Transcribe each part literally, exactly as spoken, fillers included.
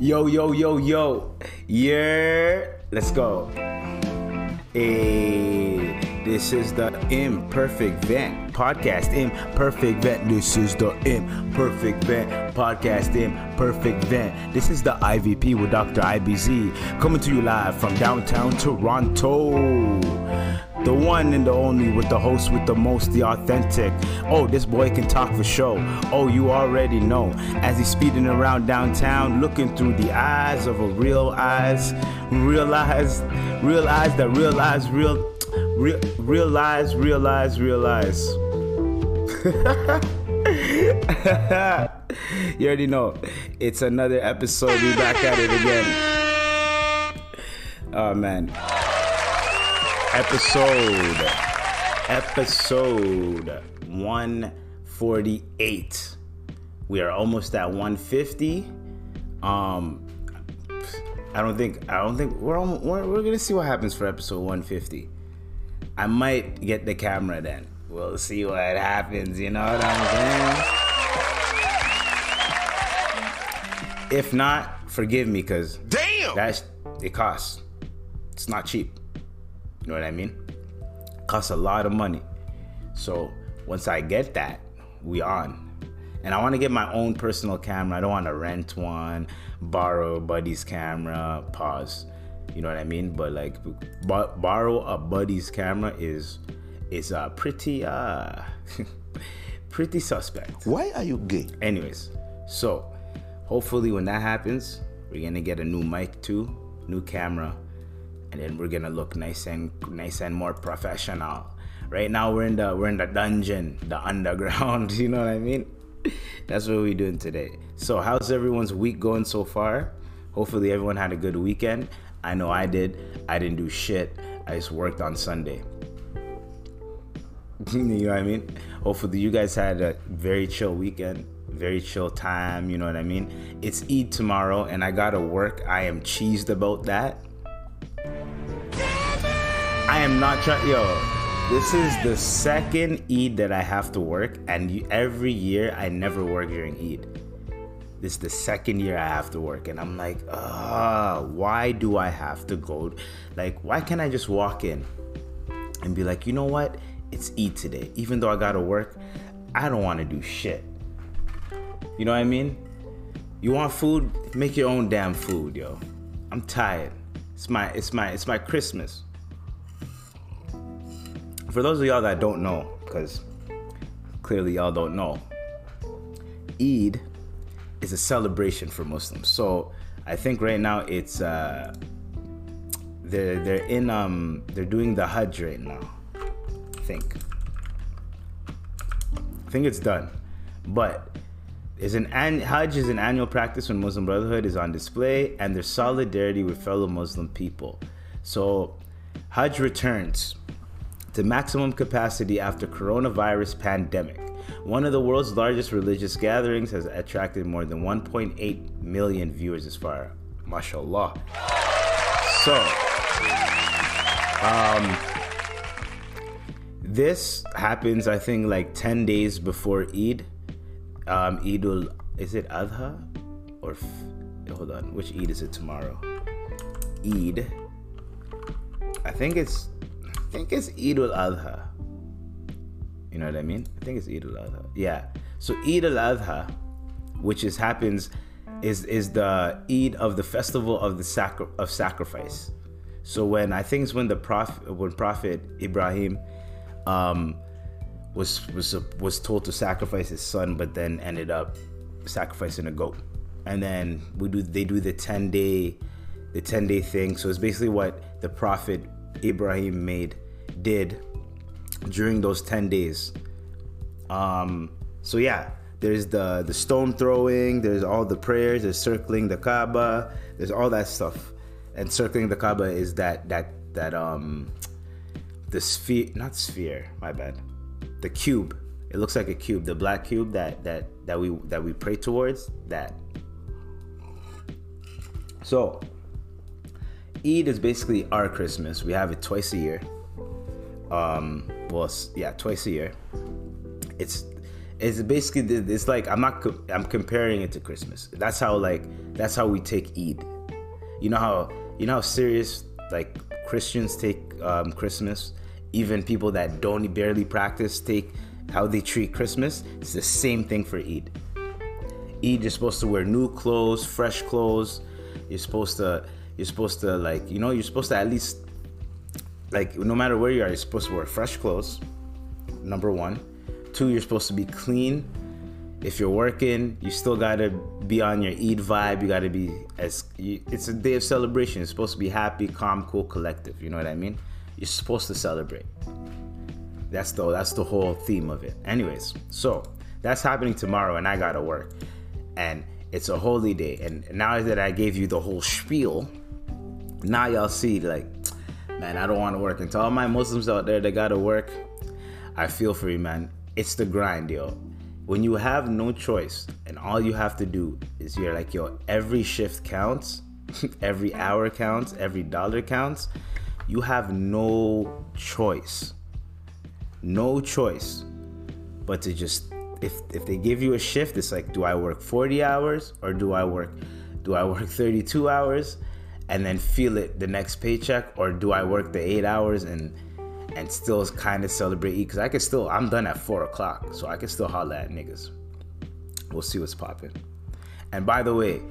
Yo, yo, yo, yo. Yeah. Let's go. Hey, this is the Imperfect Vent Podcast. Imperfect Vent. This is the Imperfect Vent Podcast. Imperfect Vent. This is the I V P with Doctor I B Z, coming to you live from downtown Toronto. The one and the only, with the host with the most, the authentic. Oh, this boy can talk for show. Oh, you already know. As he's speeding around downtown, looking through the eyes of a real eyes, real eyes, real eyes that realize, real, real, realize, realize, realize. You already know. It's another episode. We back at it again. Oh man. Episode, episode one forty-eight. We are almost at one fifty. Um, I don't think, I don't think we're almost, we're, we're gonna see what happens for episode one fifty. I might get the camera then. We'll see what happens. You know what I'm saying? If not, forgive me, cause damn, that's it costs. It's not cheap. You know what I mean? Costs a lot of money. So once I get that, we on. And I want to get my own personal camera. I don't want to rent one, borrow a buddy's camera, pause. You know what I mean? But like, b- borrow a buddy's camera is is a uh, pretty uh pretty suspect. Why are you gay? Anyways, so hopefully when that happens, we're gonna get a new mic too, new camera. And then we're gonna look nice and nice and more professional. Right now we're in the we're in the dungeon, the underground. You know what I mean? That's what we're doing today. So how's everyone's week going so far? Hopefully everyone had a good weekend. I know I did. I didn't do shit. I just worked on Sunday. You know what I mean? Hopefully you guys had a very chill weekend, very chill time. You know what I mean? It's Eid tomorrow, and I gotta work. I am cheesed about that. I am not trying, yo, this is the second Eid that I have to work, and you, every year I never work during Eid. This is the second year I have to work, and I'm like, ah, why do I have to go? Like, why can't I just walk in and be like, you know what? It's Eid today. Even though I gotta work, I don't wanna do shit. You know what I mean? You want food? Make your own damn food, yo. I'm tired. It's my, it's my, it's my Christmas. For those of y'all that don't know, because clearly y'all don't know, Eid is a celebration for Muslims. So I think right now it's uh, they're they're in um they're doing the Hajj right now. I think I think it's done, but is an an Hajj is an annual practice when Muslim Brotherhood is on display and their solidarity with fellow Muslim people. So Hajj returns to maximum capacity after coronavirus pandemic. One of the world's largest religious gatherings has attracted more than one point eight million viewers this far. Mashallah. So, um, this happens, I think, like ten days before Eid. Um, Eid ul, is it Adha? Or, f- hold on, which Eid is it tomorrow? Eid, I think it's, I think it's Eid al-Adha. You know what I mean? I think it's Eid al-Adha. Yeah. So Eid al-Adha, which is happens, is is the Eid of the festival of the sacri- of sacrifice. So when I think it's when the prophet when Prophet Ibrahim um, was was was told to sacrifice his son, but then ended up sacrificing a goat. And then we do they do the ten day the ten day thing. So it's basically what the prophet Ibrahim made did during those ten days. Um so yeah, there's the the stone throwing, there's all the prayers, there's circling the Kaaba, there's all that stuff. And circling the Kaaba is that that that um the sphere not sphere my bad the cube. It looks like a cube, the black cube that that that we that we pray towards. That so Eid is basically our Christmas. We have it twice a year. Um, well, yeah, twice a year. It's It's basically, it's like, I'm not, I'm comparing it to Christmas. That's how, like, that's how we take Eid. You know how, you know how serious, like, Christians take um, Christmas? Even people that don't barely practice take how they treat Christmas. It's the same thing for Eid. Eid, you're supposed to wear new clothes, fresh clothes. You're supposed to, you're supposed to, like, you know, you're supposed to at least, like, no matter where you are, you're supposed to wear fresh clothes, number one. Two, you're supposed to be clean. If you're working, you still gotta be on your Eid vibe. You gotta be, as you, it's a day of celebration. It's supposed to be happy, calm, cool, collective. You know what I mean? You're supposed to celebrate. That's the, that's the whole theme of it. Anyways, so that's happening tomorrow, and I gotta work. And it's a holy day. And now that I gave you the whole spiel, now y'all see, like, man, I don't want to work. And to all my Muslims out there that gotta work, I feel for you, man. It's the grind, yo. When you have no choice and all you have to do is you're like, yo, every shift counts, every hour counts, every dollar counts. You have no choice. No choice but to just, if if they give you a shift, it's like, do I work forty hours or do I work do I work thirty-two hours and then feel it the next paycheck, or do I work the eight hours and and still kind of celebrate Eid? Because I can still, I'm done at four o'clock, so I can still holler at niggas. We'll see what's popping. And by the way,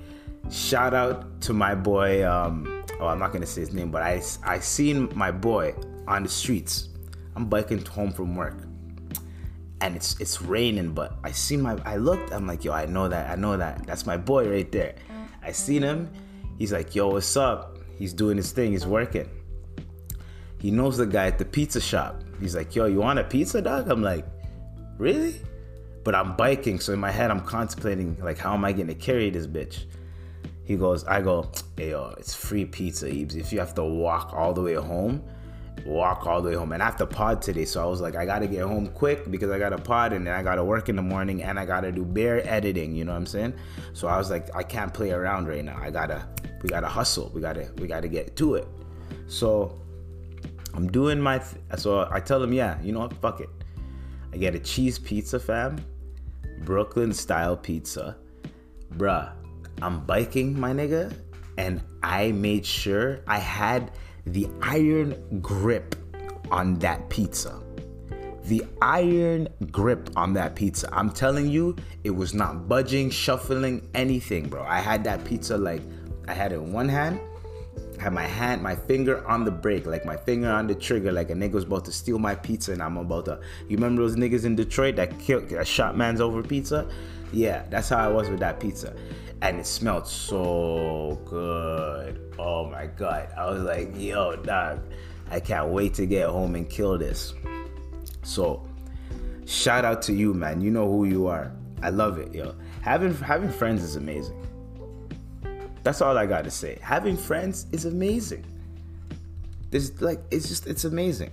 shout out to my boy, um, oh, I'm not going to say his name, but I, I seen my boy on the streets. I'm biking home from work, and it's it's raining, but I seen my, I looked, I'm like, yo, I know that, I know that. That's my boy right there. I seen him. He's like, yo, what's up? He's doing his thing. He's working. He knows the guy at the pizza shop. He's like, yo, you want a pizza, dog? I'm like, really? But I'm biking, so in my head, I'm contemplating, like, how am I going to carry this bitch? He goes, I go, hey, yo, it's free pizza, Ebs. If you have to walk all the way home, walk all the way home. And I have to pod today, so I was like, I got to get home quick because I got to pod, and then I got to work in the morning, and I got to do bear editing, you know what I'm saying? So I was like, I can't play around right now. I got to, we got to hustle. We got to, we got to get to it. So I'm doing my, th- so I tell him, yeah, you know what, fuck it. I get a cheese pizza, fam, Brooklyn style pizza. Bruh, I'm biking, my nigga, and I made sure I had the iron grip on that pizza. The iron grip on that pizza. I'm telling you, it was not budging, shuffling, anything, bro. I had that pizza, like, I had it in one hand, had my hand, my finger on the brake, like my finger on the trigger, like a nigga was about to steal my pizza and I'm about to, you remember those niggas in Detroit that killed, that shot mans over pizza? Yeah, that's how I was with that pizza. And it smelled so good. Oh my God. I was like, yo, dog, I can't wait to get home and kill this. So shout out to you, man. You know who you are. I love it, yo. Having, having friends is amazing. That's all I got to say. Having friends is amazing. There's like, it's just, it's amazing.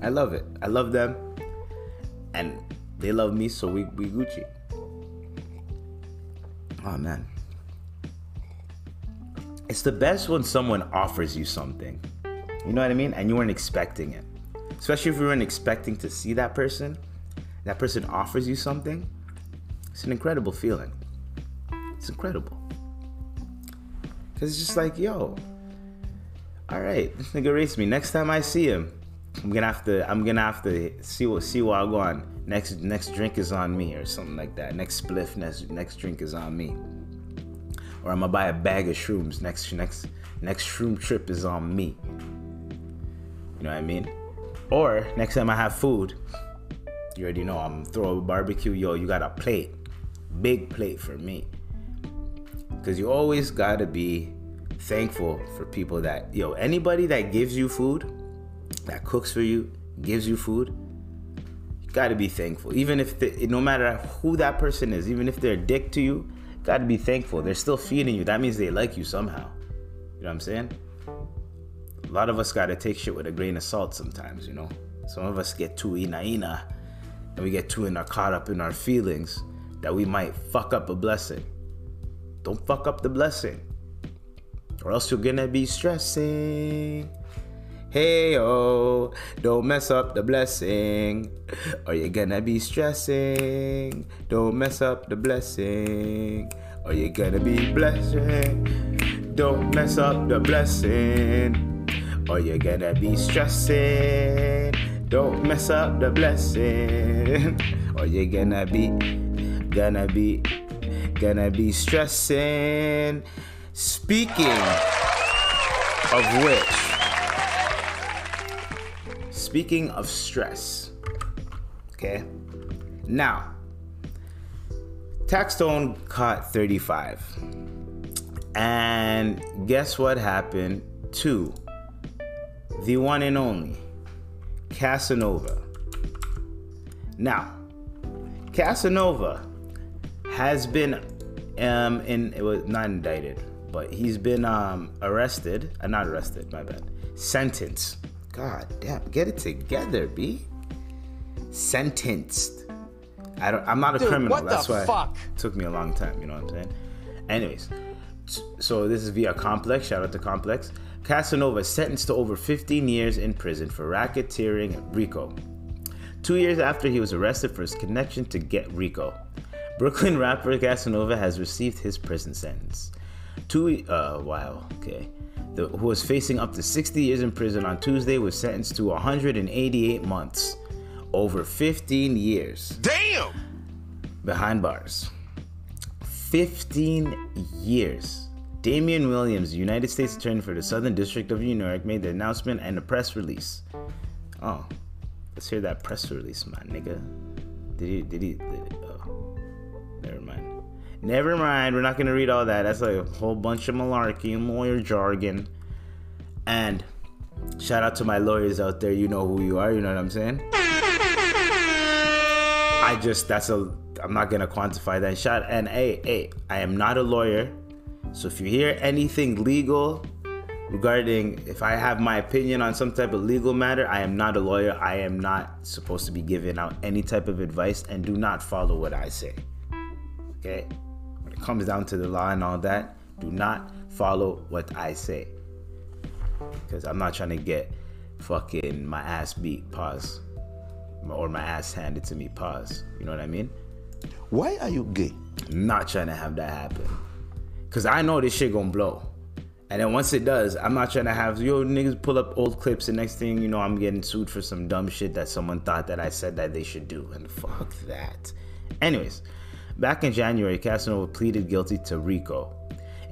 I love it. I love them. And they love me, so we, we Gucci. Oh, man. It's the best when someone offers you something. You know what I mean? And you weren't expecting it. Especially if you weren't expecting to see that person. That person offers you something. It's an incredible feeling. It's incredible. Because it's just like, yo, all right, this nigga rates me. Next time I see him, I'm gonna have to, I'm gonna have to see what, see what I go on. Next, next drink is on me, or something like that. Next spliff, next, next drink is on me. Or I'm gonna buy a bag of shrooms. Next, next, next shroom trip is on me. You know what I mean? Or next time I have food, you already know I'm throwing a barbecue. Yo, you got a plate, big plate for me. Because you always gotta be thankful for people that, yo, anybody that gives you food, that cooks for you, gives you food, you gotta be thankful. Even if, the, no matter who that person is, even if they're a dick to you, you gotta be thankful. They're still feeding you. That means they like you somehow. You know what I'm saying? A lot of us gotta take shit with a grain of salt sometimes, you know? Some of us get too ina ina, and we get too in our, caught up in our feelings that we might fuck up a blessing. Don't fuck up the blessing, or else you're gonna be stressing. Hey-oh, don't mess up the blessing, or you're gonna be stressing. Don't mess up the blessing, or you're gonna be blessing. Don't mess up the blessing, or you're gonna be stressing. Don't mess up the blessing, or you're gonna be, gonna be, gonna be stressing. Speaking of which, Speaking of stress, okay, now, Taxstone caught thirty-five, and guess what happened to the one and only Casanova? Now, Casanova has been, um, in, it was not indicted, but he's been um, arrested, uh, not arrested, my bad, sentenced. God damn, get it together, B. Sentenced. I don't, I'm not a Dude, criminal. What That's the why fuck? It took me a long time, you know what I'm saying? Anyways, so this is via Complex. Shout out to Complex. Casanova sentenced to over fifteen years in prison for racketeering at Rico. Two years after he was arrested for his connection to Get Rico, Brooklyn rapper Casanova has received his prison sentence. Two, uh, wow, okay. The, who was facing up to sixty years in prison on Tuesday, was sentenced to one hundred eighty-eight months, over fifteen years. Damn! Behind bars. fifteen years. Damian Williams, United States Attorney for the Southern District of New York, made the announcement and a press release. Oh, let's hear that press release, my nigga. Did he, did he, did he oh, never mind. Never mind, we're not going to read all that. That's like a whole bunch of malarkey and lawyer jargon. And shout out to my lawyers out there. You know who you are. You know what I'm saying? I just, that's a, I'm not going to quantify that shot. And hey, hey, I am not a lawyer. So if you hear anything legal regarding, if I have my opinion on some type of legal matter, I am not a lawyer. I am not supposed to be giving out any type of advice, and do not follow what I say. Okay? Comes down to the law and all that, do not follow what I say, because I'm not trying to get fucking my ass beat, pause, or my ass handed to me, pause. You know what I mean? Why are you gay? I'm not trying to have that happen, because I know this shit gonna blow, and then once it does, I'm not trying to have yo niggas pull up old clips, and next thing you know, I'm getting sued for some dumb shit that someone thought that I said that they should do, and fuck that. Anyways, back in January, Casanova pleaded guilty to RICO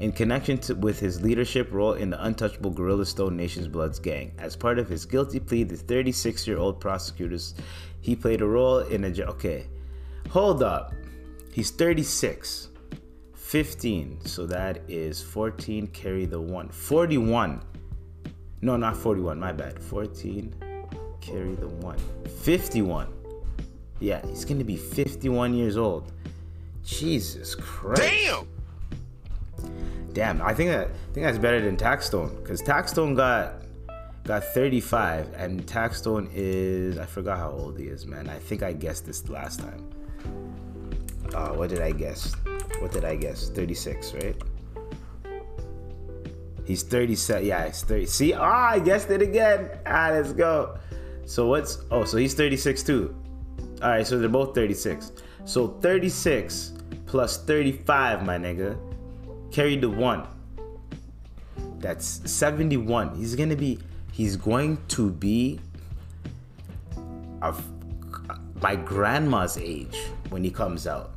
in connection to, with his leadership role in the untouchable Guerrilla Stone Nation's Bloods gang. As part of his guilty plea, the thirty-six-year-old prosecutors, he played a role in a... Okay, hold up. He's thirty-six. fifteen. So that is fourteen. Carry the one. forty-one. No, not forty-one. My bad. fourteen. Carry the one. fifty-one. Yeah, he's going to be fifty-one years old. Jesus Christ! Damn! Damn! I think that I think that's better than Taxstone, because Taxstone got got thirty-five, and Taxstone is, I forgot how old he is, man. I think I guessed this last time. Uh, what did I guess? What did I guess? thirty-six, right? He's thirty-seven. Yeah, he's thirty. See, ah, oh, I guessed it again. Ah, let's go. So what's? Oh, so he's thirty-six too. All right, so they're both thirty-six. So thirty-six plus thirty-five, my nigga, carried the one. That's seventy-one. He's gonna be, he's going to be of my grandma's age when he comes out.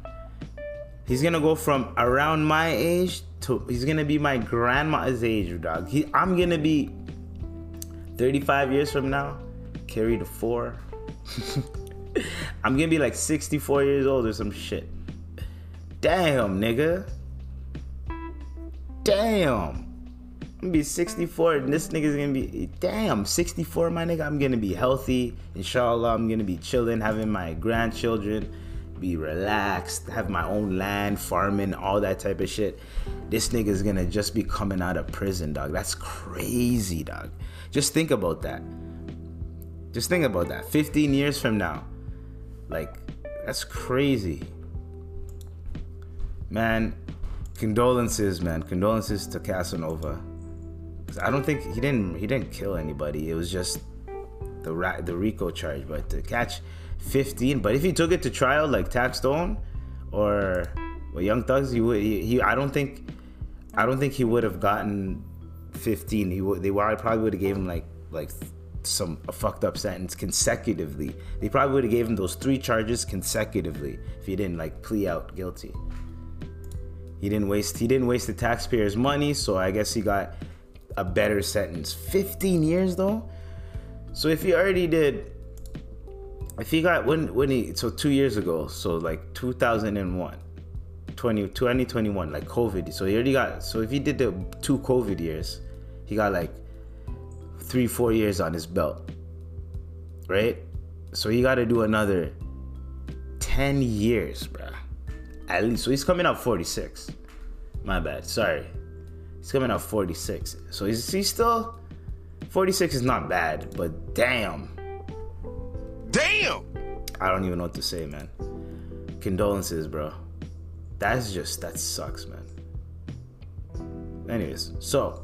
He's gonna go from around my age to, he's gonna be my grandma's age, dog. He, I'm gonna be thirty-five years from now, carry the four. I'm gonna be like sixty-four years old or some shit. Damn, nigga. Damn. I'm gonna be sixty-four, and this nigga's gonna be, damn, sixty-four, my nigga. I'm gonna be healthy, inshallah. I'm gonna be chilling, having my grandchildren, be relaxed, have my own land, farming, all that type of shit. This nigga's gonna just be coming out of prison, dog. That's crazy, dog. Just think about that. Just think about that. fifteen years from now. Like, that's crazy. Man, condolences, man. Condolences to Casanova. I don't think he didn't he didn't kill anybody. It was just the ra- the RICO charge, but to catch fifteen. But if he took it to trial like Taxstone or well, Young Thugs, he would. He, he I don't think I don't think he would have gotten fifteen. He would. They probably would have gave him like like some a fucked up sentence consecutively. They probably would have gave him those three charges consecutively if he didn't like plea out guilty. He didn't waste. He didn't waste the taxpayers' money, so I guess he got a better sentence. fifteen years though. So if he already did, if he got when when he so two years ago, so like two thousand one, twenty twenty-one, like COVID. So he already got. So if he did the two COVID years, he got like three four years on his belt, right? So he got to do another ten years, bruh. At least. So he's coming out forty-six. My bad. Sorry. He's coming out forty-six. So he's, he's still... forty-six is not bad, but damn. Damn! I don't even know what to say, man. Condolences, bro. That's just... That sucks, man. Anyways. So,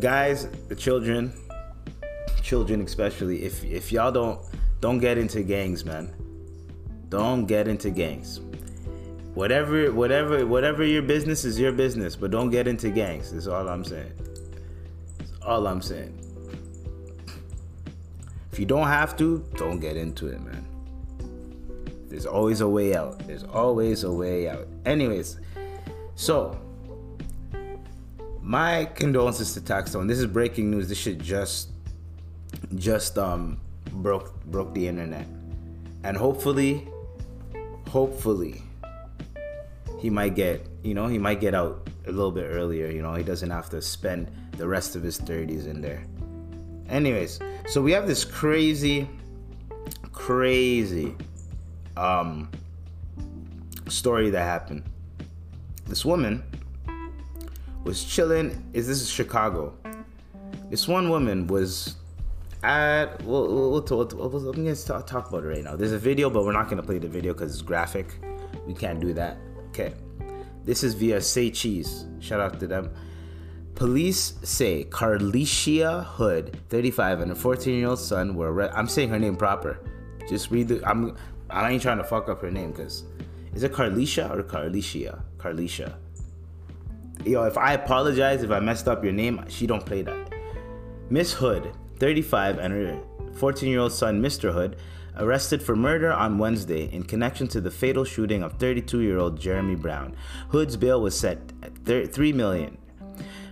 guys, the children. Children especially. If, if y'all don't... Don't get into gangs, man. Don't get into gangs. Whatever, whatever, whatever your business is your business, but don't get into gangs. That's all I'm saying. That's all I'm saying. If you don't have to, don't get into it, man. There's always a way out. There's always a way out. Anyways, so my condolences to Taxstone. This is breaking news. This shit just, just um broke broke the internet, and hopefully, hopefully. He might get, you know, he might get out a little bit earlier. You know, he doesn't have to spend the rest of his thirties in there. Anyways, so we have this crazy, crazy um, story that happened. This woman was chilling. Is this is Chicago? This one woman was at. We'll, we'll, we'll, we'll, we'll, we'll, I'm gonna talk about it right now. There's a video, but we're not gonna play the video because it's graphic. We can't do that. Okay, this is via Say Cheese. Shout out to them. Police say Carlisha Hood, thirty-five, and her fourteen-year-old son were arrested. I'm saying her name proper. Just read the. I'm. I ain't trying to fuck up her name because is it Carlisha or Carlisha? Carlisha. Yo, if I apologize if I messed up your name, she don't play that. Miss Hood, thirty-five, and her fourteen-year-old son, Mister Hood, arrested for murder on Wednesday in connection to the fatal shooting of thirty-two-year-old Jeremy Brown. Hood's bail was set at three million dollars.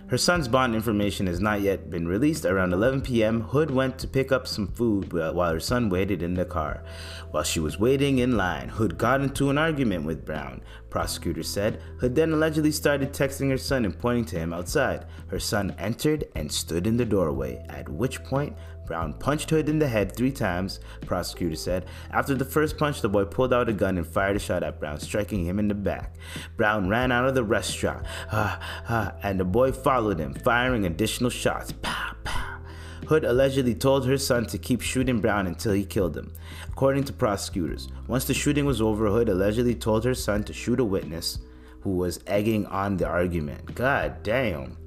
Her son's bond information has not yet been released. Around eleven p.m., Hood went to pick up some food while her son waited in the car. While she was waiting in line, Hood got into an argument with Brown, prosecutors said. Hood then allegedly started texting her son and pointing to him outside. Her son entered and stood in the doorway, at which point Brown punched Hood in the head three times, prosecutors said. After the first punch, the boy pulled out a gun and fired a shot at Brown, striking him in the back. Brown ran out of the restaurant, uh, uh, and the boy followed him, firing additional shots. Pow, pow. Hood allegedly told her son to keep shooting Brown until he killed him, according to prosecutors. Once the shooting was over, Hood allegedly told her son to shoot a witness who was egging on the argument. God damn.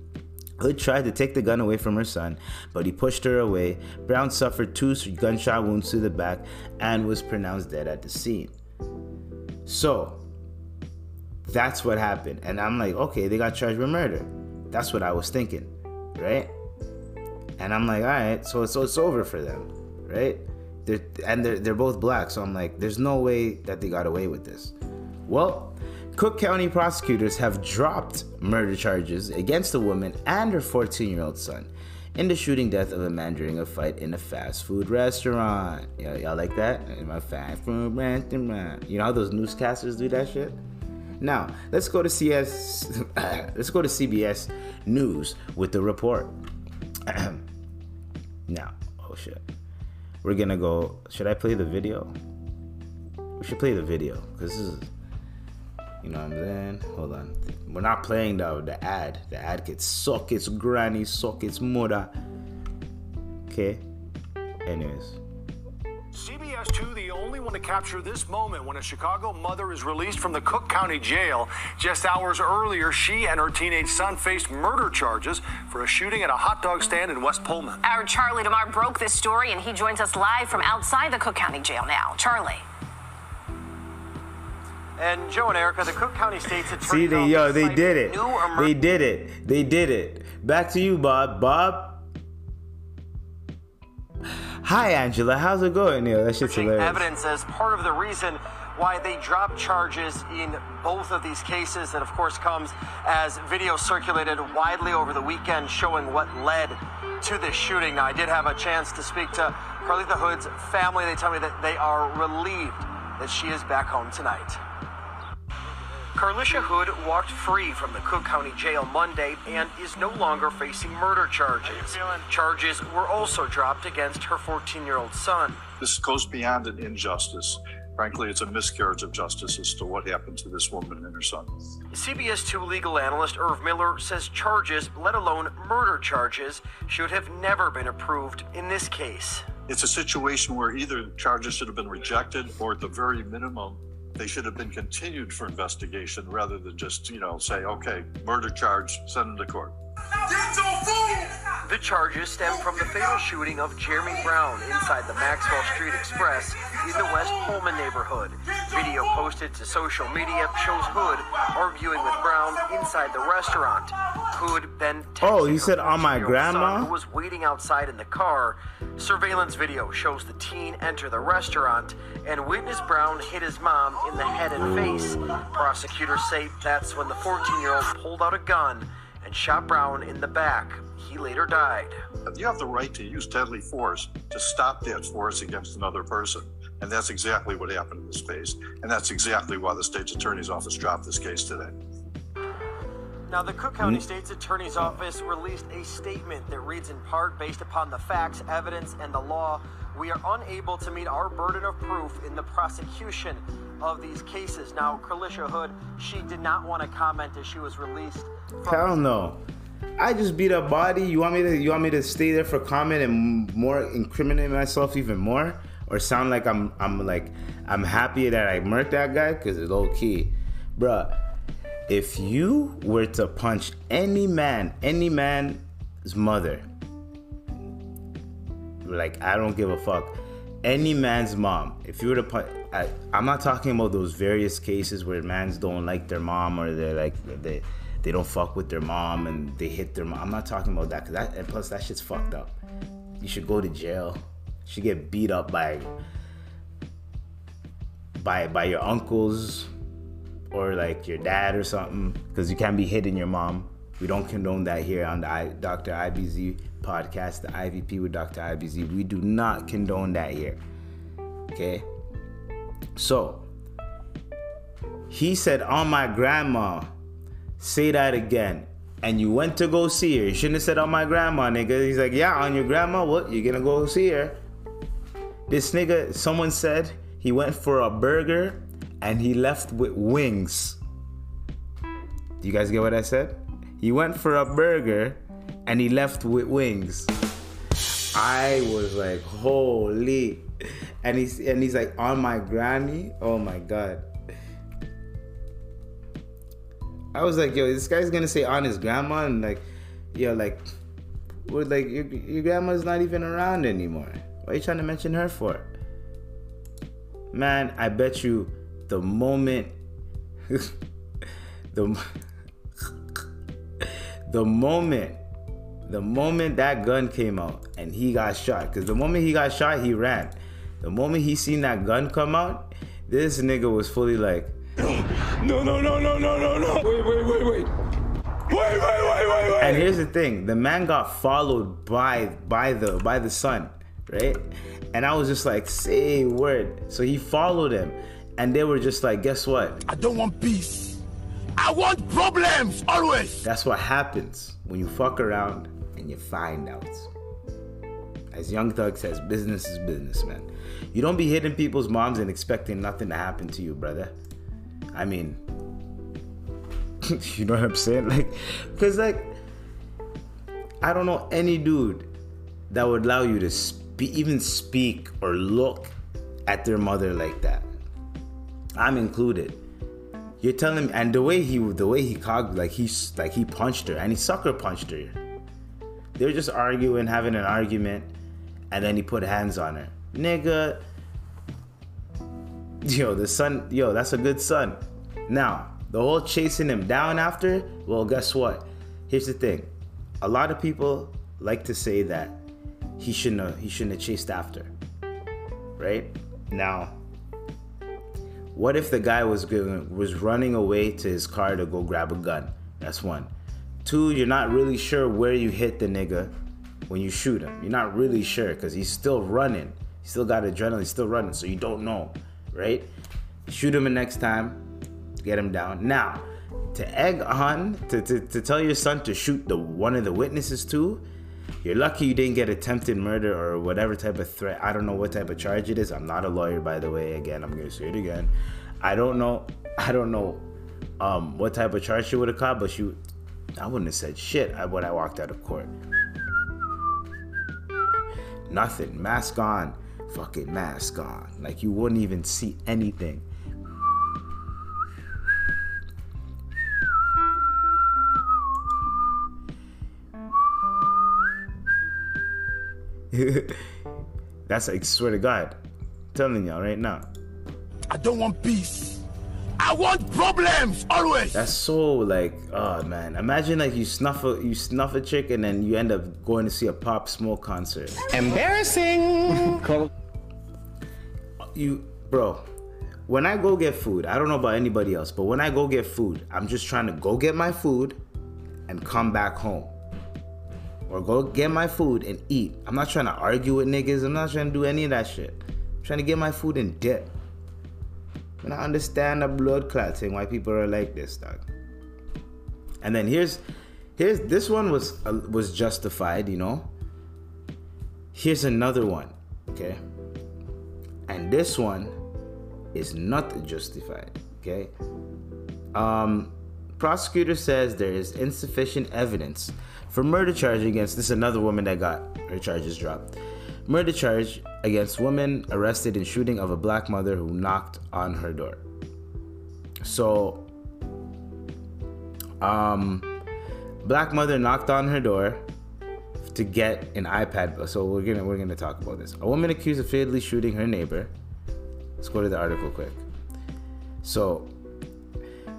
Hood tried to take the gun away from her son, but he pushed her away. Brown suffered two gunshot wounds to the back and was pronounced dead at the scene. So, that's what happened. And I'm like, okay, they got charged with murder. That's what I was thinking, right? And I'm like, all right, so, so it's over for them, right? They're, and they're, they're both black, so I'm like, there's no way that they got away with this. Well... Cook County prosecutors have dropped murder charges against the woman and her fourteen-year-old son in the shooting death of a man during a fight in a fast food restaurant. Y'all, y'all like that? In my fast food restaurant. You know how those newscasters do that shit? Now, let's go to C S let's go to C B S News with the report. Now, oh shit. We're gonna go. Should I play the video? We should play the video, because this is You know what I'm saying? Hold on. We're not playing the, the ad. The ad could suck its granny, suck its mother. Okay? Anyways. C B S two, the only one. want to capture this moment when a Chicago mother is released from the Cook County Jail. Just hours earlier, she and her teenage son faced murder charges for a shooting at a hot dog stand in West Pullman. Our Charlie DeMar broke this story, and he joins us live from outside the Cook County Jail now. Charlie. And Joe and Erica, the Cook County State's Attorney's See, they, yo, they did it. They did it. They did it. Back to you, Bob. Bob. Hi, Angela. How's it going? Neil? That shit's hilarious. Evidence as part of the reason why they dropped charges in both of these cases. That, of course, comes as video circulated widely over the weekend showing what led to this shooting. Now, I did have a chance to speak to Carlisha Hood's family. They tell me that they are relieved that she is back home tonight. Carlisha Hood walked free from the Cook County Jail Monday and is no longer facing murder charges. Charges were also dropped against her fourteen-year-old son. This goes beyond an injustice. Frankly, it's a miscarriage of justice as to what happened to this woman and her son. C B S two legal analyst Irv Miller says charges, let alone murder charges, should have never been approved in this case. It's a situation where either charges should have been rejected or, at the very minimum, they should have been continued for investigation rather than just, you know, say, okay, murder charge, send them to court. Get your food! The charges stem from the fatal shooting of Jeremy Brown inside the Maxwell Street Express in the West Pullman neighborhood. Video posted to social media shows Hood arguing with Brown inside the restaurant. Hood then texted oh, he said, on my grandma? Who was waiting outside in the car. Surveillance video shows the teen enter the restaurant and witness Brown hit his mom in the head and face. Prosecutors say that's when the fourteen-year-old pulled out a gun and shot Brown in the back. He later died. You have the right to use deadly force to stop that force against another person. And that's exactly what happened in this case. And that's exactly why the state's attorney's office dropped this case today. Now, the Cook County State's Attorney's Office released a statement that reads, in part, based upon the facts, evidence, and the law, we are unable to meet our burden of proof in the prosecution of these cases. Now, Carlisha Hood, she did not want to comment as she was released. Hell no. I just beat up body. You want me to you want me to stay there for comment and more incriminate myself even more? Or sound like I'm I'm like I'm happy that I murked that guy? Because it's low key. Bruh. If you were to punch any man, any man's mother, like, I don't give a fuck, any man's mom, if you were to punch, I, I'm not talking about those various cases where mans don't like their mom or they're like, they, they don't fuck with their mom and they hit their mom. I'm not talking about that, 'cause that, and plus that shit's fucked up. You should go to jail. You should get beat up by, by, by your uncles, or like your dad or something, because you can't be hitting your mom. We don't condone that here on the I- Doctor I B Z podcast, the I V P with Doctor I B Z. We do not condone that here, okay? So, he said, oh, my grandma, say that again. And you went to go see her. You shouldn't have said, oh, my grandma, nigga. He's like, yeah, on your grandma, what? You're gonna go see her. This nigga, someone said he went for a burger and he left with wings. Do you guys get what I said? He went for a burger and he left with wings. I was like, holy. And he's, and he's like, on my granny? Oh my God. I was like, yo, this guy's gonna say on his grandma? And like, yo, like, we're like, your, your grandma's not even around anymore. Why are you trying to mention her for? Man, I bet you the moment the the moment the moment that gun came out and he got shot, because the moment he got shot, he ran. The moment he seen that gun come out, this nigga was fully like, no no no no no no no wait wait wait wait wait wait wait wait wait. And here's the thing, the man got followed by by the by the son, right? And I was just like, say word. So he followed him. And they were just like, guess what? I don't want peace. I want problems, always. That's what happens when you fuck around and you find out. As Young Thug says, business is business, man. You don't be hitting people's moms and expecting nothing to happen to you, brother. I mean, you know what I'm saying? Like, because, like, I don't know any dude that would allow you to spe- even speak or look at their mother like that. I'm included. You're telling me, and the way he, the way he cogged, like he, like he punched her, and he sucker punched her. They were just arguing, having an argument, and then he put hands on her, nigga. Yo, the son, yo, that's a good son. Now, the whole chasing him down after, well, guess what? Here's the thing. A lot of people like to say that he shouldn't have, he shouldn't have chased after, right? Now, what if the guy was giving, was running away to his car to go grab a gun? That's one. Two, you're not really sure where you hit the nigga when you shoot him. You're not really sure because he's still running. He still got adrenaline. He's still running, so you don't know, right? Shoot him the next time. Get him down. Now, to egg on, to, to, to tell your son to shoot the one of the witnesses too, you're lucky you didn't get attempted murder or whatever type of threat. I don't know what type of charge it is. I'm not a lawyer, by the way. Again, I'm going to say it again. I don't know. I don't know um, what type of charge she would have caught, but she, I wouldn't have said shit when I walked out of court. Nothing. Mask on. Fucking mask on. Like, you wouldn't even see anything. That's, I swear to God, I'm telling y'all right now. I don't want peace. I want problems always. That's so like, oh man. Imagine like you snuff a you snuff a chick and then you end up going to see a Pop Smoke concert. Embarrassing. You, bro. When I go get food, I don't know about anybody else, but when I go get food, I'm just trying to go get my food and come back home. Or go get my food and eat. I'm not trying to argue with niggas. I'm not trying to do any of that shit. I'm trying to get my food and dip. And I understand the blood clot thing, why people are like this, dog. And then here's, here's this one was uh, was justified, you know. Here's another one, okay. And this one is not justified, okay. Um, prosecutor says there is insufficient evidence for murder charge against, this is another woman that got her charges dropped. Murder charge against woman arrested in shooting of a black mother who knocked on her door. So, um, black mother knocked on her door to get an iPad. So we're gonna, we're gonna talk about this. A woman accused of fatally shooting her neighbor. Let's go to the article quick. So,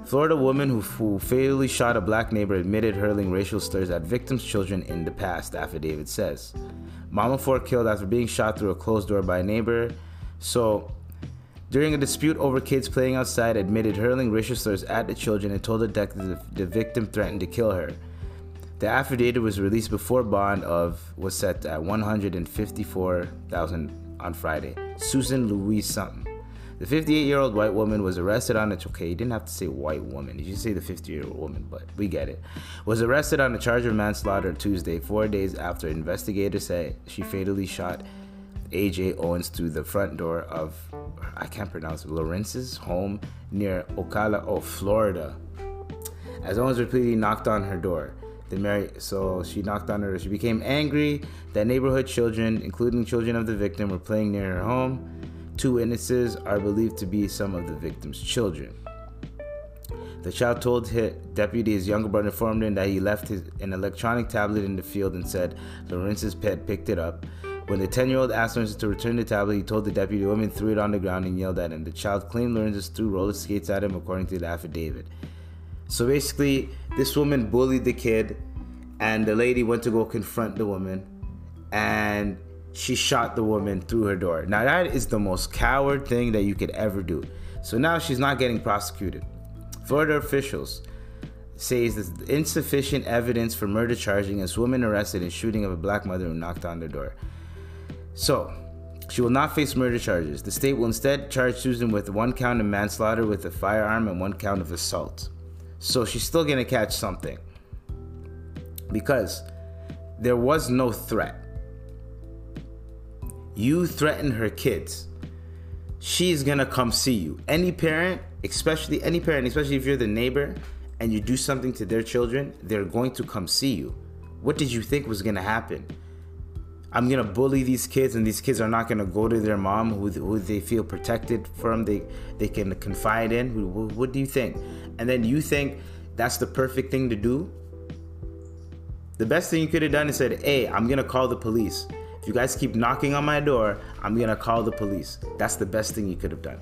Florida woman who, who fatally shot a black neighbor admitted hurling racial slurs at victims' children in the past, the affidavit says. Mama Ford killed after being shot through a closed door by a neighbor. So, during a dispute over kids playing outside, admitted hurling racial slurs at the children and told the detective the victim threatened to kill her. The affidavit was released before bond of was set at one hundred fifty-four thousand dollars on Friday. Susan Louise something. The fifty-eight-year-old white woman was arrested on a... Okay, you didn't have to say white woman. You should say the fifty-year-old woman, but we get it. Was arrested on a charge of manslaughter Tuesday, four days after investigators say she fatally shot A J. Owens through the front door of... I can't pronounce it. Lawrence's home near Ocala, oh, Florida. As Owens repeatedly knocked on her door. The Mary, so she knocked on her door. She became angry that neighborhood children, including children of the victim, were playing near her home. Two witnesses are believed to be some of the victim's children. The child told his deputy his younger brother informed him that he left his, an electronic tablet in the field and said Lawrence's pet picked it up. When the ten-year-old asked Lawrence to return the tablet, he told the deputy the woman threw it on the ground and yelled at him. The child claimed Lawrence threw roller skates at him, according to the affidavit. So basically, this woman bullied the kid, and the lady went to go confront the woman, and she shot the woman through her door. Now that is the most coward thing that you could ever do. So now she's not getting prosecuted. Florida officials say there's insufficient evidence for murder charging against woman arrested in shooting of a black mother who knocked on their door. So she will not face murder charges. The state will instead charge Susan with one count of manslaughter with a firearm and one count of assault. So she's still gonna catch something because there was no threat. You threaten her kids. She's gonna come see you. Any parent, especially any parent, especially if you're the neighbor and you do something to their children, they're going to come see you. What did you think was gonna happen? I'm going to bully these kids, and these kids are not going to go to their mom, who, who they feel protected from, they, they can confide in. What, what do you think? And then you think that's the perfect thing to do? The best thing you could have done is said, hey, I'm going to call the police. If you guys keep knocking on my door, I'm going to call the police. That's the best thing you could have done.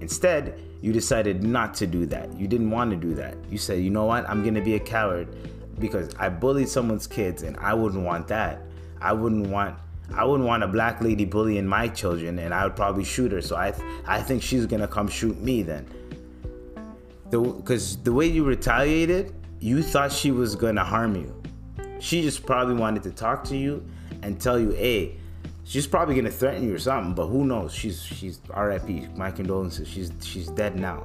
Instead, you decided not to do that. You didn't want to do that. You said, you know what? I'm going to be a coward, because I bullied someone's kids, and I wouldn't want that. I wouldn't want I wouldn't want a black lady bullying my children, and I would probably shoot her. So I th- I think she's gonna come shoot me then. The because the way you retaliated, you thought she was gonna harm you. She just probably wanted to talk to you and tell you, hey, she's probably gonna threaten you or something. But who knows? She's she's R I P. My condolences. She's she's dead now.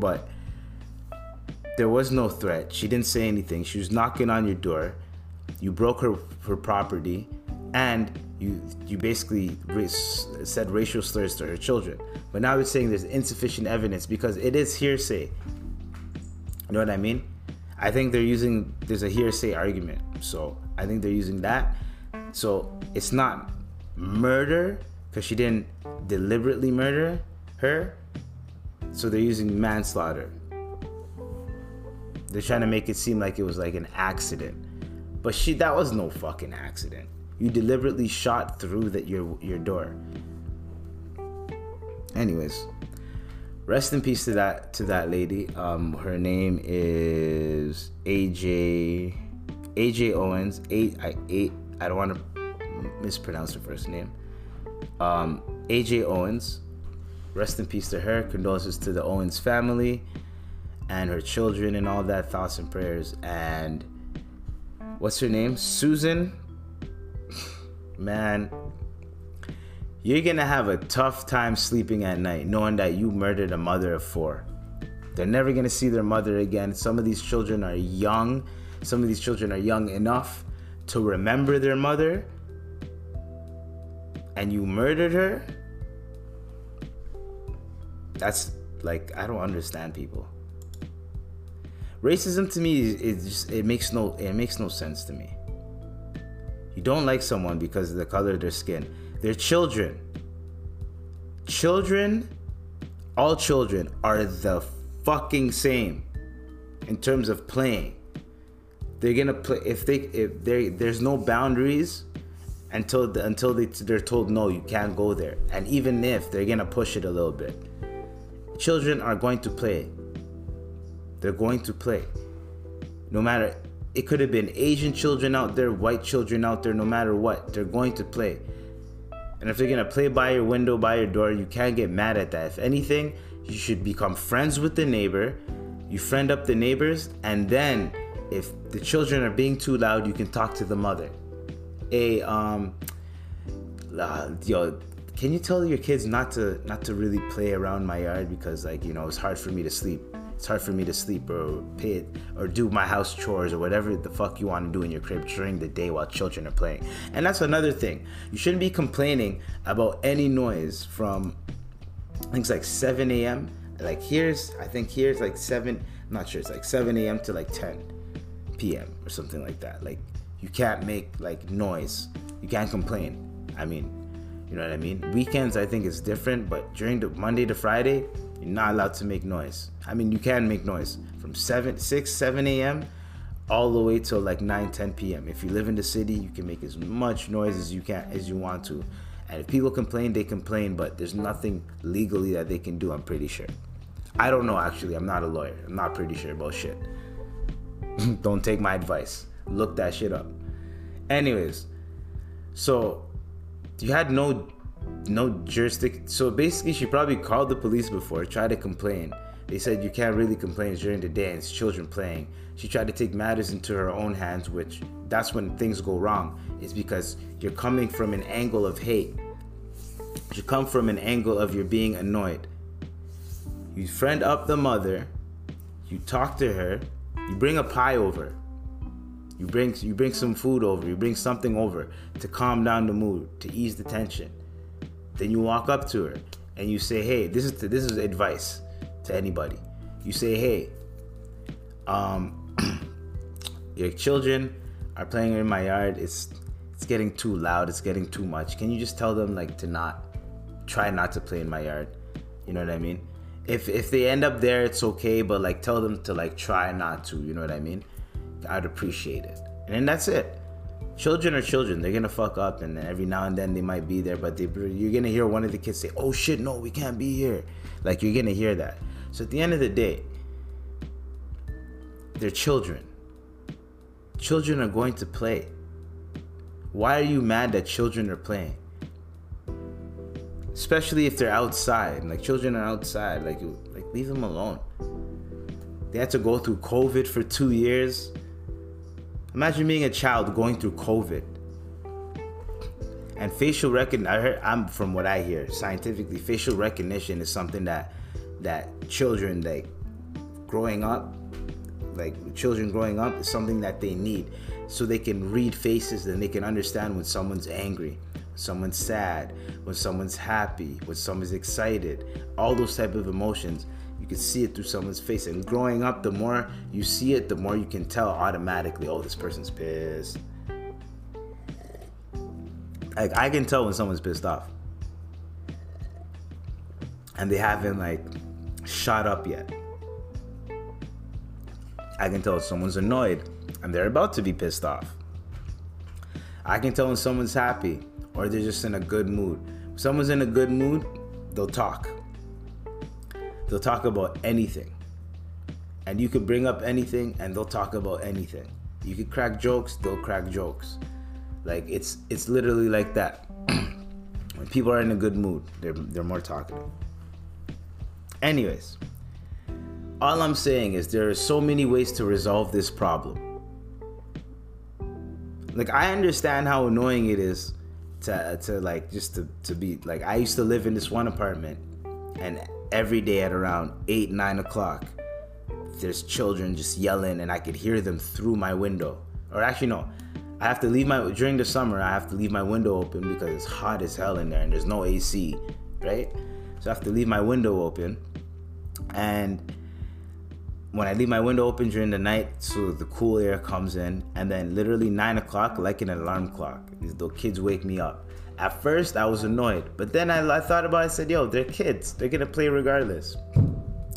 But there was no threat. She didn't say anything. She was knocking on your door. You broke her, her property, and you you basically race, said racial slurs to her children. But now it's saying there's insufficient evidence because it is hearsay. You know what I mean? I think they're using, there's a hearsay argument. So I think they're using that. So it's not murder because she didn't deliberately murder her. So they're using manslaughter. They're trying to make it seem like it was like an accident. But she, that was no fucking accident. You deliberately shot through that your your door. Anyways, rest in peace to that to that lady. Um, her name is A J A J Owens. A I A I don't want to mispronounce her first name. Um, A J Owens. Rest in peace to her. Condolences to the Owens family and her children and all that, thoughts and prayers. And what's her name? Susan. Man, you're gonna have a tough time sleeping at night knowing that you murdered a mother of four. They're never gonna see their mother again. Some of these children are young. Some of these children are young enough to remember their mother. And you murdered her? That's like, I don't understand people. Racism to me, it just it makes no it makes no sense to me. You don't like someone because of the color of their skin. They're children. Children, all children are the fucking same in terms of playing. They're gonna play if they if they there's no boundaries until the, until they they're told no, you can't go there. And even if they're gonna push it a little bit, children are going to play. They're going to play. No matter, it could have been Asian children out there, white children out there, no matter what, they're going to play. And if they're going to play by your window, by your door, you can't get mad at that. If anything, you should become friends with the neighbor. You friend up the neighbors. And then if the children are being too loud, you can talk to the mother. Hey, um, uh, yo, can you tell your kids not to, not to really play around my yard? Because, like, you know, it's hard for me to sleep. It's hard for me to sleep or pay it or do my house chores or whatever the fuck you want to do in your crib during the day while children are playing. And that's another thing. You shouldn't be complaining about any noise from, I think it's like seven a.m. Like here's, I think here's like seven, I'm not sure, it's like seven a.m. to like ten p.m. or something like that. Like you can't make like noise. You can't complain. I mean, you know what I mean? Weekends, I think it's different, but during the Monday to Friday, you're not allowed to make noise. I mean, you can make noise from seven, six, seven a.m. all the way till like nine, ten p.m. If you live in the city, you can make as much noise as you can, as you want to. And if people complain, they complain, but there's nothing legally that they can do, I'm pretty sure. I don't know, actually. I'm not a lawyer. I'm not pretty sure about shit. Don't take my advice. Look that shit up. Anyways, so you had no... no jurisdiction. So basically she probably called the police before, tried to complain. They said you can't really complain during the day and it's children playing. She tried to take matters into her own hands, which that's when things go wrong. It's because you're coming from an angle of hate. You come from an angle of you're being annoyed. You friend up the mother, you talk to her, you bring a pie over. You bring you bring some food over, you bring something over to calm down the mood, to ease the tension. Then you walk up to her and you say, hey, this is to, this is advice to anybody. You say, hey, um, your children are playing in my yard, it's it's getting too loud, it's getting too much. Can you just tell them, like, to not, try not to play in my yard? You know what I mean? If if they end up there, it's okay, but, like, tell them to, like, try not to, you know what I mean? I'd appreciate it. And then that's it. Children are children. They're gonna fuck up, and every now and then they might be there, but they you're gonna hear one of the kids say, oh shit, no, we can't be here. Like, you're gonna hear that. So at the end of the day, they're children. Children are going to play. Why are you mad that children are playing? Especially if they're outside. Like, children are outside. Like, like leave them alone. They had to go through COVID for two years. Imagine being a child going through COVID. And facial recognition, I heard, I'm from what I hear, scientifically, facial recognition is something that that children, like, growing up, like, children growing up is something that they need, so they can read faces and they can understand when someone's angry, someone's sad, when someone's happy, when someone's excited, all those type of emotions. You can see it through someone's face. And growing up, the more you see it, the more you can tell automatically, oh, this person's pissed. Like, I can tell when someone's pissed off. And they haven't, like, shot up yet. I can tell if someone's annoyed and they're about to be pissed off. I can tell when someone's happy or they're just in a good mood. If someone's in a good mood, they'll talk. They'll talk about anything. And you could bring up anything and they'll talk about anything. You could crack jokes, they'll crack jokes. Like, it's it's literally like that. When people are in a good mood, they're they're more talkative. Anyways, all I'm saying is there are so many ways to resolve this problem. Like, I understand how annoying it is to to like just to, to be like, I used to live in this one apartment, and every day at around eight, nine o'clock, there's children just yelling, and I could hear them through my window. Or actually, no, I have to leave my, during the summer, I have to leave my window open because it's hot as hell in there and there's no A C, right? So I have to leave my window open. And when I leave my window open during the night, so the cool air comes in, and then literally nine o'clock, like an alarm clock, the kids wake me up. At first, I was annoyed, but then I, I thought about it, I said, yo, they're kids. They're going to play regardless,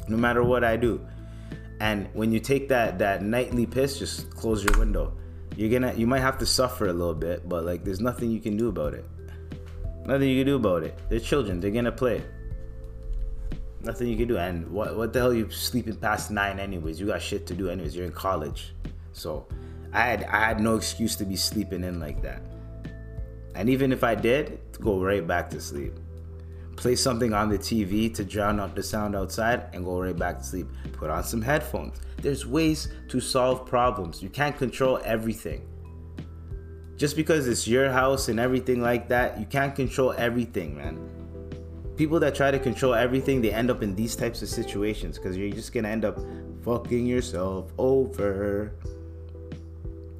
no matter what I do. And when you take that that nightly piss, just close your window. You're gonna, you might have to suffer a little bit, but, like, there's nothing you can do about it. Nothing you can do about it. They're children. They're going to play. Nothing you can do. And what, what the hell are you sleeping past nine anyways? You got shit to do anyways. You're in college. So I had I had no excuse to be sleeping in like that. And even if I did, go right back to sleep. Play something on the T V to drown out the sound outside and go right back to sleep. Put on some headphones. There's ways to solve problems. You can't control everything. Just because it's your house and everything like that, you can't control everything, man. People that try to control everything, they end up in these types of situations because you're just going to end up fucking yourself over.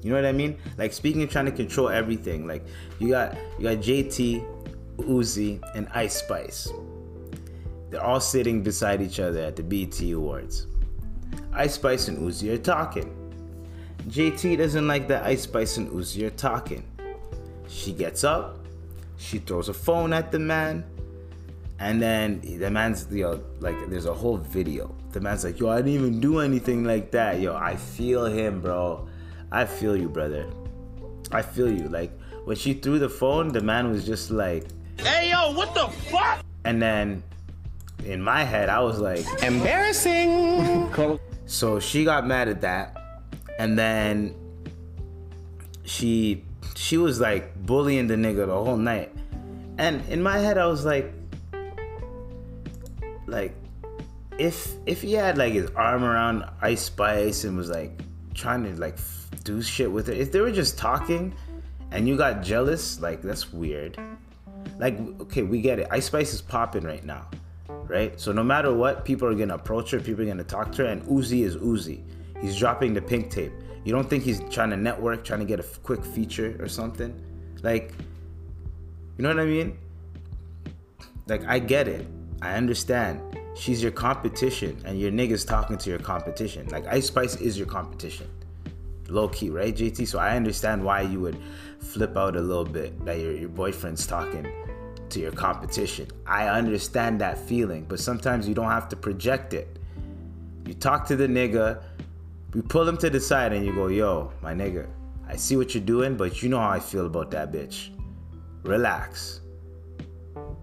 You know what I mean? Like, speaking of trying to control everything, like, you got you got J T, Uzi, and Ice Spice. They're all sitting beside each other at the B T Awards. Ice Spice and Uzi are talking. J T doesn't like that Ice Spice and Uzi are talking. She gets up, she throws a phone at the man, and then the man's, you know, like, there's a whole video. The man's like, yo, I didn't even do anything like that. Yo, I feel him, bro. I feel you, brother. I feel you. Like, when she threw the phone, the man was just like, hey, yo, what the fuck? And then, in my head, I was like, embarrassing. So she got mad at that. And then she she was, like, bullying the nigga the whole night. And in my head, I was like, like, if, if he had, like, his arm around Ice Spice and was, like, trying to, like, do shit with it. If they were just talking and you got jealous, like, that's weird. Like, okay, we get it. Ice Spice is popping right now, right? So no matter what, people are gonna approach her, people are gonna talk to her, and Uzi is Uzi. He's dropping the pink tape. You don't think he's trying to network, trying to get a quick feature or something? Like, you know what I mean? Like, I get it. I understand. She's your competition, and your nigga's talking to your competition. Like, Ice Spice is your competition. low-key, right, J T? So I understand why you would flip out a little bit that your, your boyfriend's talking to your competition. I understand that feeling, but sometimes you don't have to project it. You talk to the nigga, you pull him to the side and you go, yo, my nigga, I see what you're doing, but you know how I feel about that bitch. Relax.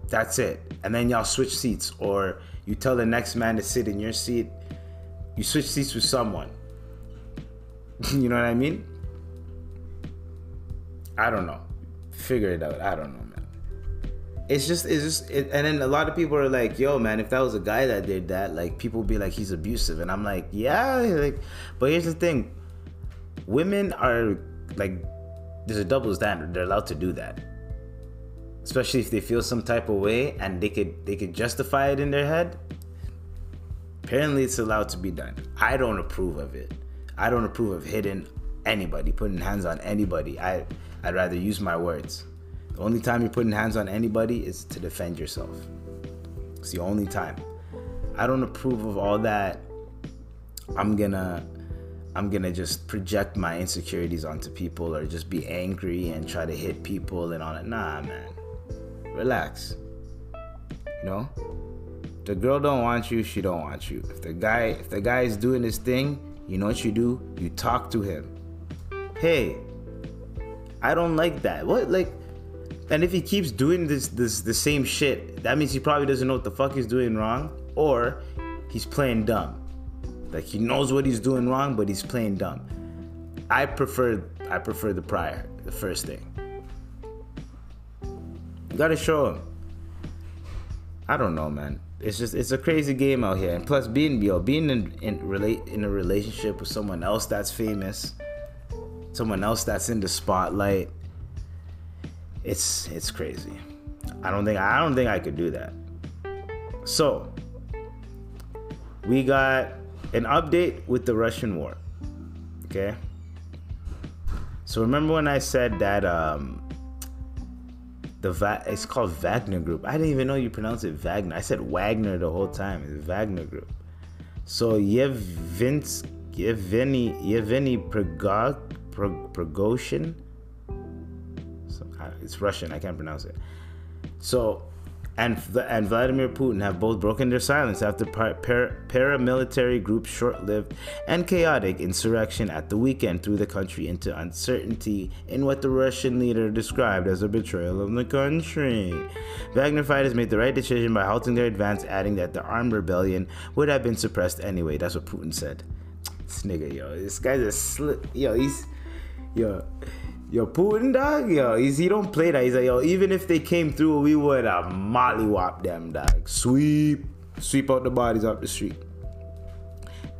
That's it. And then y'all switch seats, or you tell the next man to sit in your seat. You switch seats with someone. You know what I mean? I don't know. Figure it out. I don't know, man. It's just, it's just, it, and then a lot of people are like, yo, man, if that was a guy that did that, like, people would be like, he's abusive. And I'm like, yeah, like, but here's the thing. Women are, like, there's a double standard. They're allowed to do that. Especially if they feel some type of way and they could they could justify it in their head. Apparently it's allowed to be done. I don't approve of it. I don't approve of hitting anybody, putting hands on anybody. I, I'd rather use my words. The only time you're putting hands on anybody is to defend yourself. It's the only time. I don't approve of all that. I'm gonna I'm gonna just project my insecurities onto people or just be angry and try to hit people and all that. Nah, man. Relax. You know, the girl don't want you, she don't want you. If the guy, if the guy is doing this thing, you know what you do? You talk to him. Hey, I don't like that. What? Like, and if he keeps doing this, this, the same shit, that means he probably doesn't know what the fuck he's doing wrong, or he's playing dumb. Like, he knows what he's doing wrong, but he's playing dumb. I prefer, I prefer the prior, the first thing. You gotta show him. I don't know, man. It's just, it's a crazy game out here. And plus, being yo, being in, in relate in a relationship with someone else that's famous, someone else that's in the spotlight. It's it's crazy. I don't think I don't think I could do that. So we got an update with the Russian war. Okay. So remember when I said that? Um, The Va- It's called Wagner Group. I didn't even know you pronounce it Wagner. I said Wagner the whole time. It's Wagner Group. So Yevhenny Yevhenny Prigozhin. So, it's Russian. I can't pronounce it. So, and and Vladimir Putin have both broken their silence after par- par- paramilitary group's short-lived and chaotic insurrection at the weekend threw the country into uncertainty in what the Russian leader described as a betrayal of the country. Wagner fighters made the right decision by halting their advance, adding that the armed rebellion would have been suppressed anyway. That's what Putin said. This nigga, yo, this guy's a slick, yo, he's, yo... Yo, Putin, dog, yo, he's, he don't play that. He's like, yo, even if they came through, we would have uh, mollywop them, dog. Sweep, sweep out the bodies off the street.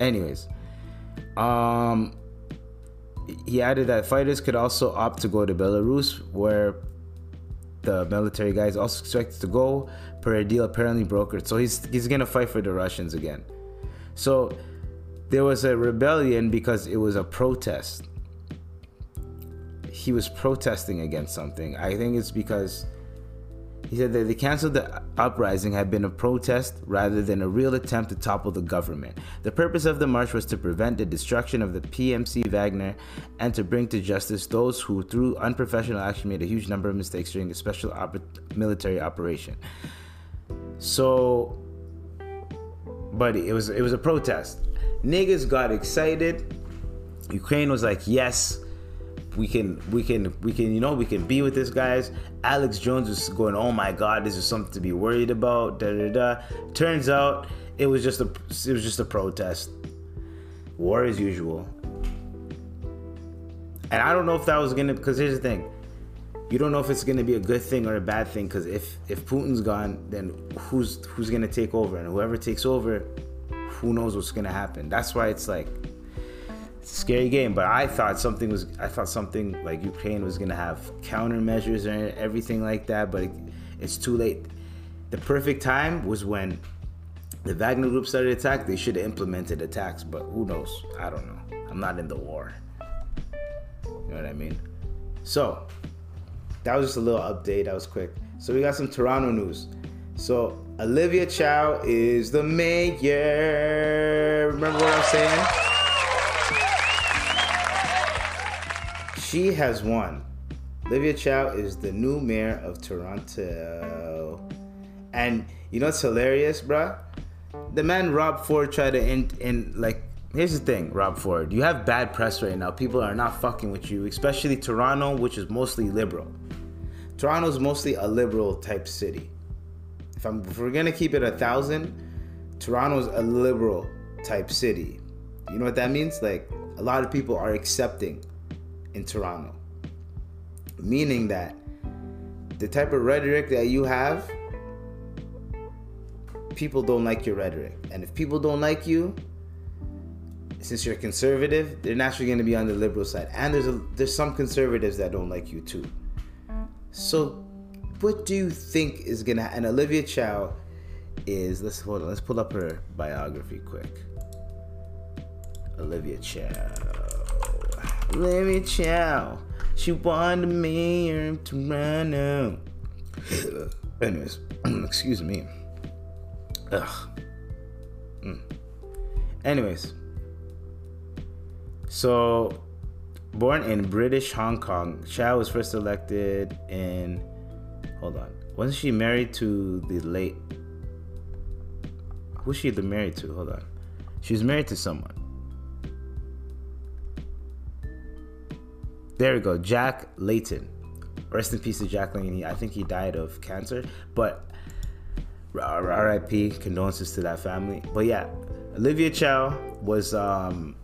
Anyways, um, he added that fighters could also opt to go to Belarus, where the military guy is also expected to go per a deal apparently brokered. So he's he's gonna fight for the Russians again. So there was a rebellion because it was a protest. He was protesting against something. I think it's because he said that they canceled the uprising had been a protest rather than a real attempt to topple the government. The purpose of the march was to prevent the destruction of the P M C Wagner and to bring to justice those who, through unprofessional action, made a huge number of mistakes during the special op- military operation. So, buddy, it was it was a protest. Niggas got excited. Ukraine was like, yes. We can, we can, we can, you know, we can be with this, guys. Alex Jones was going, oh my God, this is something to be worried about. Da da da. Turns out it was just a, it was just a protest. War as usual. And I don't know if that was gonna, because here's the thing, you don't know if it's gonna be a good thing or a bad thing. Because if if Putin's gone, then who's who's gonna take over? And whoever takes over, who knows what's gonna happen? That's why it's like. Scary game, but I thought something was. I thought something like Ukraine was gonna have countermeasures and everything like that, but it, it's too late. The perfect time was when the Wagner Group started attack. They should have implemented attacks, but who knows? I don't know. I'm not in the war. You know what I mean? So that was just a little update. That was quick. So we got some Toronto news. So Olivia Chow is the mayor. Remember what I'm saying? She has won. Olivia Chow is the new mayor of Toronto. And you know what's hilarious, bruh? The man Rob Ford tried to end, end like, here's the thing, Rob Ford. You have bad press right now. People are not fucking with you, especially Toronto, which is mostly liberal. Toronto's mostly a liberal type city. If, I'm, if we're going to keep it a thousand, Toronto's a liberal type city. You know what that means? Like, a lot of people are accepting in Toronto. Meaning that the type of rhetoric that you have, people don't like your rhetoric. And if people don't like you, since you're conservative, they're naturally going to be on the liberal side. And there's a, there's some conservatives that don't like you too. So what do you think is going to happen? And Olivia Chow is, let's hold on, let's pull up her biography quick. Olivia Chow. Olivia Chow. She won the mayor of Toronto. Anyways, excuse me. Ugh. Mm. Anyways. So, born in British Hong Kong, Chow was first elected in... Hold on. Wasn't she married to the late... Who's she married to? Hold on. She was married to someone. There we go. Jack Layton. Rest in peace to Jack Layton. I think he died of cancer. But... R I P, condolences to that family. But yeah, Olivia Chow was, um,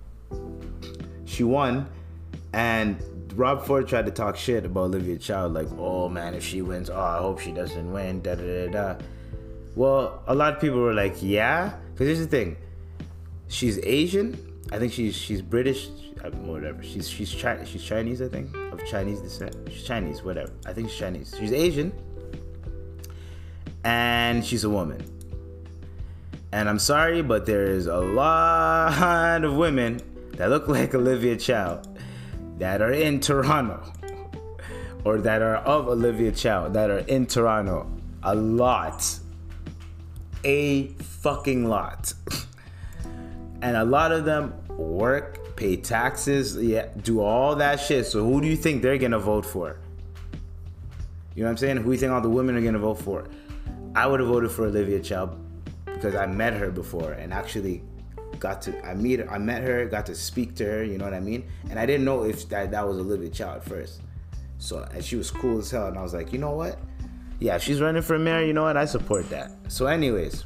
she won, and Rob Ford tried to talk shit about Olivia Chow, like, oh man, if she wins, oh, I hope she doesn't win, da da da da. Well, a lot of people were like, yeah, because here's the thing, she's Asian, I think she's she's British, whatever, she's she's Chi- she's Chinese, I think, of Chinese descent, she's Chinese, whatever, I think she's Chinese, she's Asian. And she's a woman. And I'm sorry, but there is a lot of women that look like Olivia Chow that are in Toronto. Or that are of Olivia Chow that are in Toronto. A lot. A fucking lot. And a lot of them work, pay taxes, yeah, do all that shit. So who do you think they're going to vote for? You know what I'm saying? Who do you think all the women are going to vote for? I would have voted for Olivia Chow because I met her before and actually got to I meet her, I met her, got to speak to her, you know what I mean? And I didn't know if that, that was Olivia Chow at first. So and she was cool as hell, and I was like, you know what? Yeah, she's running for mayor, you know what? I support that. So anyways,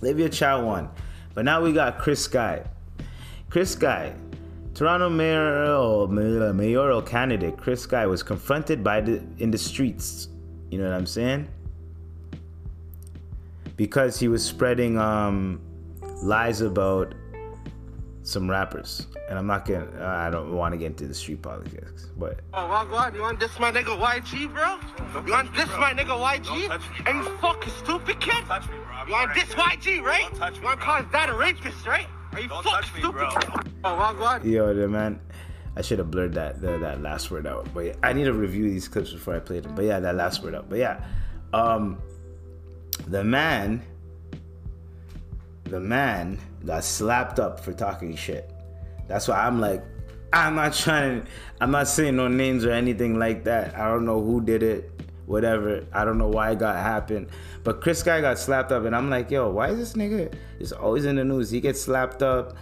Olivia Chow won. But now we got Chris Sky. Chris Sky, Toronto mayoral, mayoral candidate Chris Sky was confronted by the, in the streets. You know what I'm saying? Because he was spreading um, lies about some rappers, and I'm not gonna. Uh, I don't want to get into the street politics, but. Oh, what, what? You want this my nigga Y G, bro? Don't you want this me, my nigga Y G? Me, and you fucking stupid kid. Touch me, bro. You want right this here. Y G, right? Touch me, you want to cause that a rapist, right? Are you don't fucking me, stupid? Bro. Oh, what, what? Yo, the man. I should have blurred that the, that last word out, but yeah, I need to review these clips before I play them. But yeah, that last word out. But yeah, um. The man, the man got slapped up for talking shit. That's why I'm like, I'm not trying, I'm not saying no names or anything like that. I don't know who did it, whatever. I don't know why it got happened. But Chris Sky got slapped up, and I'm like, yo, why is this nigga, he's always in the news. He gets slapped up.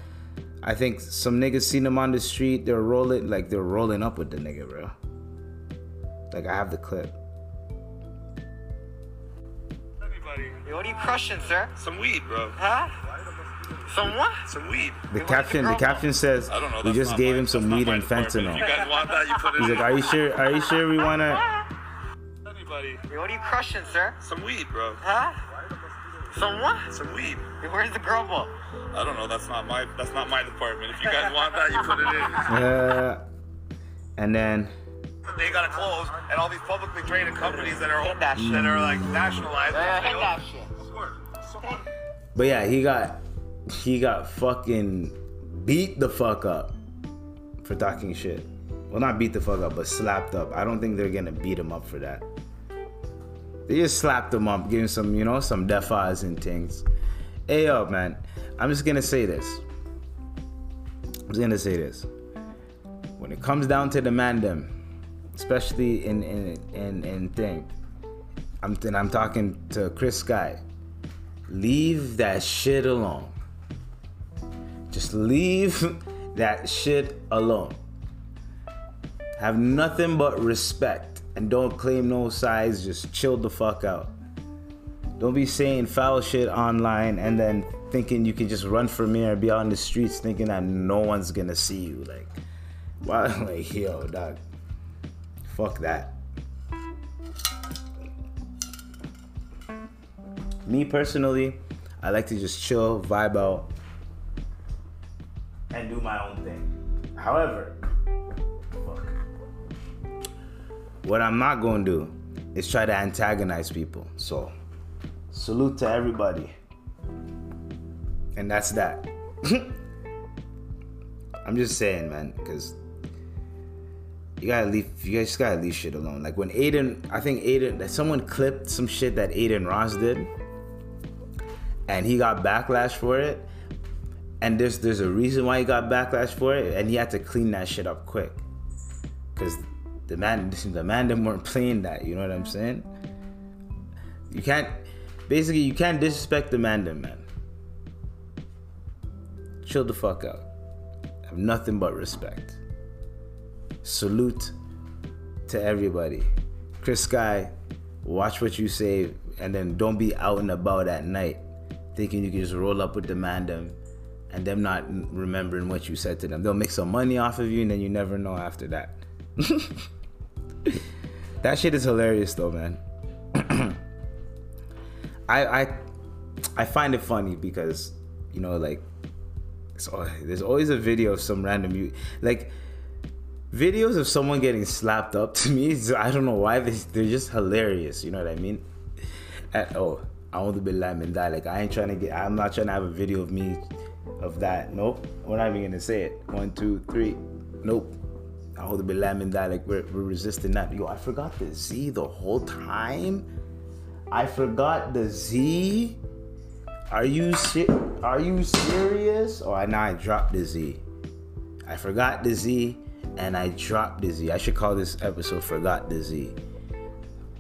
I think some niggas seen him on the street. They're rolling, like they're rolling up with the nigga, bro. Like I have the clip. What are you crushing, sir? Some weed, bro. Huh? Some what? Some weed. The caption, the caption says, I don't know, we just gave him some weed and fentanyl. You guys want that? You put it. He's like, are you sure? Are you sure we wanna? Anybody? What are you crushing, sir? Some weed, bro. Huh? Some what? Some weed. Where's the girl ball? I don't know. That's not my. That's not my department. If you guys want that, you put it in. Yeah. Uh, and then. They gotta close, and all these publicly traded companies that are that, that are like nationalized. Yeah, hit that shit. But yeah, he got he got fucking beat the fuck up for talking shit. Well, not beat the fuck up, but slapped up. I don't think they're gonna beat him up for that. They just slapped him up, giving some, you know, some defas and things. Hey yo, man, I'm just gonna say this. I'm just gonna say this. when it comes down to the mandem, especially in in in, in thing, I'm and I'm talking to Chris Sky. Leave that shit alone. Just leave that shit alone. Have nothing but respect and don't claim no size. Just chill the fuck out. Don't be saying foul shit online and then thinking you can just run from here and be on the streets thinking that no one's gonna see you. Like, why? Like, yo, dog. Fuck that. Me personally, I like to just chill, vibe out, and do my own thing. However, fuck. What I'm not gonna do is try to antagonize people. So, salute to everybody. And that's that. I'm just saying, man, because you gotta leave. You guys just gotta leave shit alone. Like when Aiden, I think Aiden, someone clipped some shit that Aiden Ross did, and he got backlash for it. And there's there's a reason why he got backlash for it, and he had to clean that shit up quick, cause the man the man them weren't playing that. You know what I'm saying? You can't basically you can't disrespect the man them, man. Chill the fuck out. Have nothing but respect. Salute to everybody. Chris Sky, watch what you say, and then don't be out and about at night thinking you can just roll up with the man them. And them not remembering what you said to them. They'll make some money off of you, and then you never know after that. That shit is hilarious, though, man. I I I find it funny because, you know, like, it's always, there's always a video of some random, like, videos of someone getting slapped up to me. I don't know why they they're just hilarious. You know what I mean? At oh, I want to be lame and die. Like, I ain't trying to get. I'm not trying to have a video of me. Of that, nope. We're not even gonna say it. One, two, three. Nope. I hold the belam and die. Like we're we're resisting that. Yo, I forgot the Z the whole time. I forgot the Z. Are you si- Are you serious? Oh, I now I dropped the Z. I forgot the Z and I dropped the Z. I should call this episode "Forgot the Z."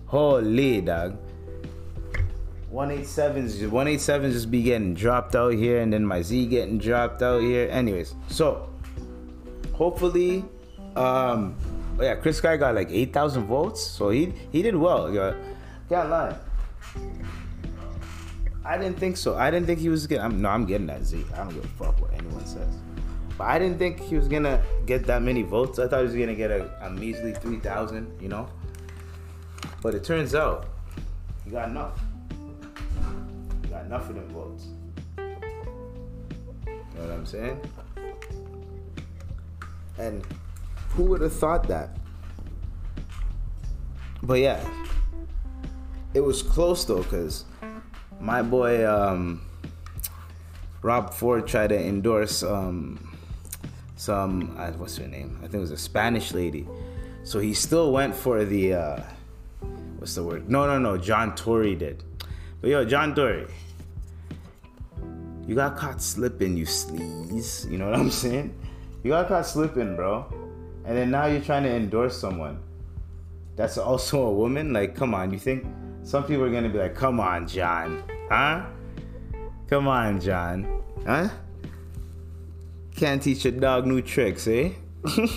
Holy dog. one eighty-sevens just be getting dropped out here, and then my Z getting dropped out here. Anyways, so hopefully, um, oh yeah, Chris Sky got like eight thousand votes, so he he did well. Yeah, can't lie. I didn't think so. I didn't think he was gonna. I'm, no, I'm getting that Z. I don't give a fuck what anyone says. But I didn't think he was gonna get that many votes. I thought he was gonna get a, a measly three thousand, you know. But it turns out he got enough. Got enough of them votes. You know what I'm saying? And who would have thought that? But yeah, it was close though, because my boy um, Rob Ford tried to endorse um, some, uh, what's her name? I think it was a Spanish lady. So he still went for the, uh, what's the word? No, no, no, John Tory did. But yo, John Tory, you got caught slipping, you sleaze. You know what I'm saying? You got caught slipping, bro. And then now you're trying to endorse someone that's also a woman? Like, come on. You think some people are going to be like, come on, John. Huh? Come on, John. Huh? Can't teach your dog new tricks, eh? You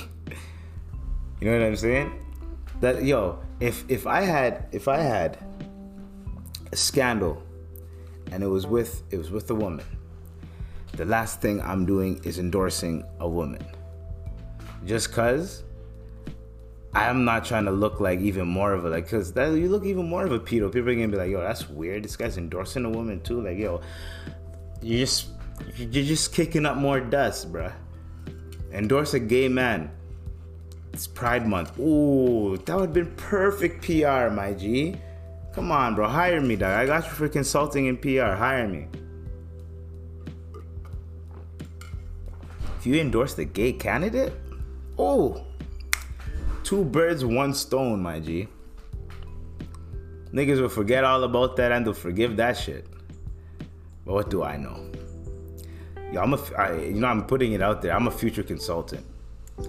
know what I'm saying? That, yo, if if I had, if I had... a scandal, and it was with it was with a woman, the last thing I'm doing is endorsing a woman, just cause I'm not trying to look like even more of a, like, cause that, you look even more of a pedo, people are gonna be like, yo, that's weird, this guy's endorsing a woman too, like, yo, you just you're just kicking up more dust, bruh. Endorse a gay man. It's Pride Month. Ooh, that would've been perfect P R, my G. Come on, bro. Hire me, dog. I got you for consulting and P R. Hire me. If you endorse the gay candidate, oh, two birds, one stone, my G. Niggas will forget all about that and they'll forgive that shit. But what do I know? Yo, I'm a, I, you know, I'm putting it out there. I'm a future consultant.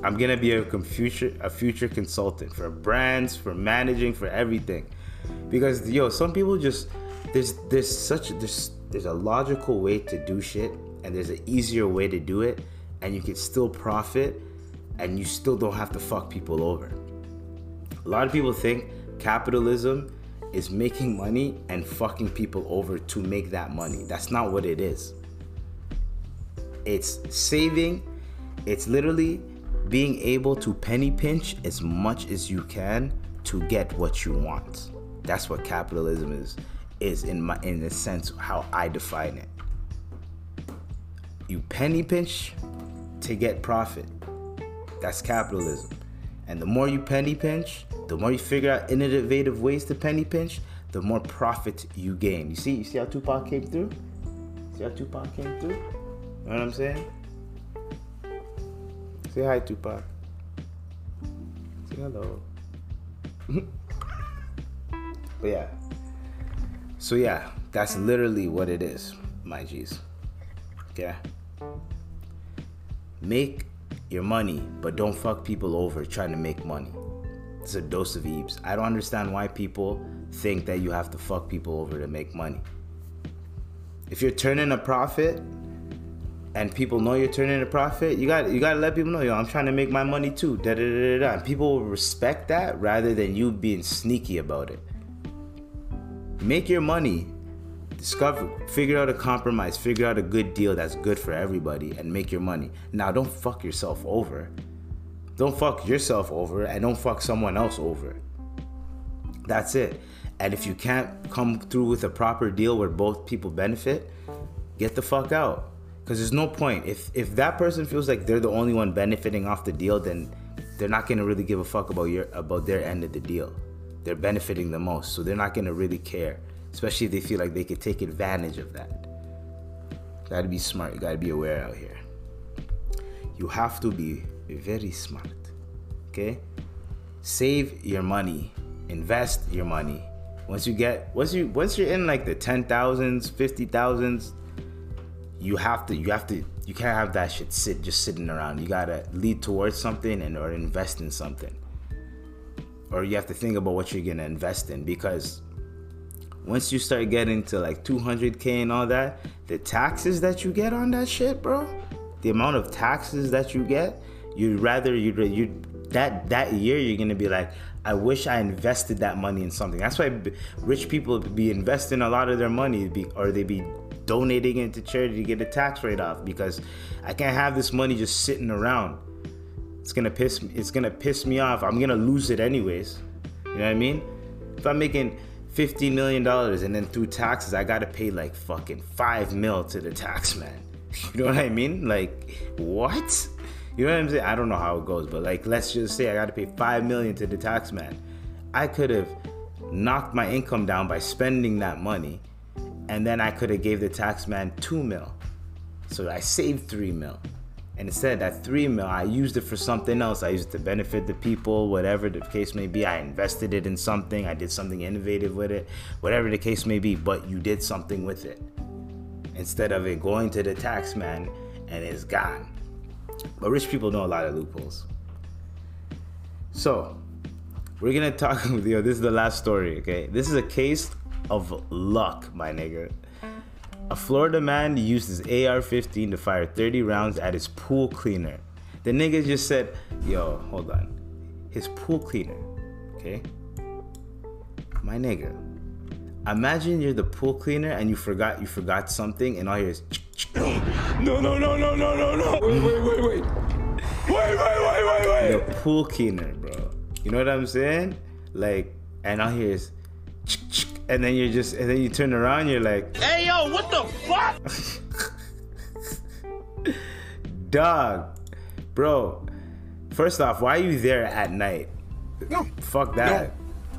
I'm gonna be a future a future consultant for brands, for managing, for everything. Because yo, some people just there's there's such there's there's a logical way to do shit, and there's an easier way to do it, and you can still profit, and you still don't have to fuck people over. A lot of people think capitalism is making money and fucking people over to make that money. That's not what it is. It's saving. It's literally being able to penny pinch as much as you can to get what you want. That's what capitalism is, is in my, in a sense, how I define it. You penny pinch to get profit. That's capitalism. And the more you penny pinch, the more you figure out innovative ways to penny pinch, the more profit you gain. You see, you see how Tupac came through? See how Tupac came through? You know what I'm saying? Say hi, Tupac. Say hello. But yeah. So yeah, that's literally what it is, my G's. Okay? Make your money, but don't fuck people over trying to make money. It's a dose of Ebs. I don't understand why people think that you have to fuck people over to make money. If you're turning a profit, and people know you're turning a profit, you got you got to let people know, yo, I'm trying to make my money too, da da da da. And people will respect that rather than you being sneaky about it. Make your money, discover, figure out a compromise, figure out a good deal that's good for everybody, and make your money. Now, don't fuck yourself over. Don't fuck yourself over, and don't fuck someone else over. That's it. And if you can't come through with a proper deal where both people benefit, get the fuck out. Because there's no point. If if that person feels like they're the only one benefiting off the deal, then they're not going to really give a fuck about your about their end of the deal. They're benefiting the most, so they're not going to really care, especially if they feel like they could take advantage of that. Got to be smart. You got to be aware out here. You have to be very smart, okay? Save your money. Invest your money. Once you get, once you once you're in like the ten thousands, fifty thousands, You have to, you have to, you can't have that shit sit, just sitting around. You gotta lead towards something and or invest in something. Or you have to think about what you're gonna invest in, because once you start getting to like two hundred K and all that, the taxes that you get on that shit, bro, the amount of taxes that you get, you'd rather, you'd, you'd that, that year you're gonna be like, I wish I invested that money in something. That's why rich people be investing a lot of their money be, or they be donating it to charity to get a tax rate off, because I can't have this money just sitting around. It's gonna piss me. It's gonna piss me off. I'm gonna lose it anyways. You know what I mean? If I'm making fifty million dollars and then through taxes, I gotta pay like fucking five mil to the tax man. You know what I mean? Like what? You know what I'm saying? I don't know how it goes, but like let's just say I gotta pay five million to the tax man. I could have knocked my income down by spending that money. And then I could have gave the tax man two mil. So I saved three mil. And instead of that three mil, I used it for something else. I used it to benefit the people, whatever the case may be. I invested it in something. I did something innovative with it, whatever the case may be, but you did something with it. Instead of it going to the tax man and it's gone. But rich people know a lot of loopholes. So we're going to talk with you. This is the last story, okay? This is a case of luck, my nigga. A Florida man used his A R fifteen to fire thirty rounds at his pool cleaner. The nigga just said, yo, hold on. His pool cleaner, okay? My nigga, imagine you're the pool cleaner and you forgot you forgot something and all you hear is... No, no, no, no, no, no, no. Wait, wait, wait, wait. Wait, wait, wait, wait, wait. The pool cleaner, bro. You know what I'm saying? Like, and all you hear is... And then you're just, and then you turn around, you're like, hey, yo, what the fuck? Dog, bro, first off, why are you there at night? No. Fuck that.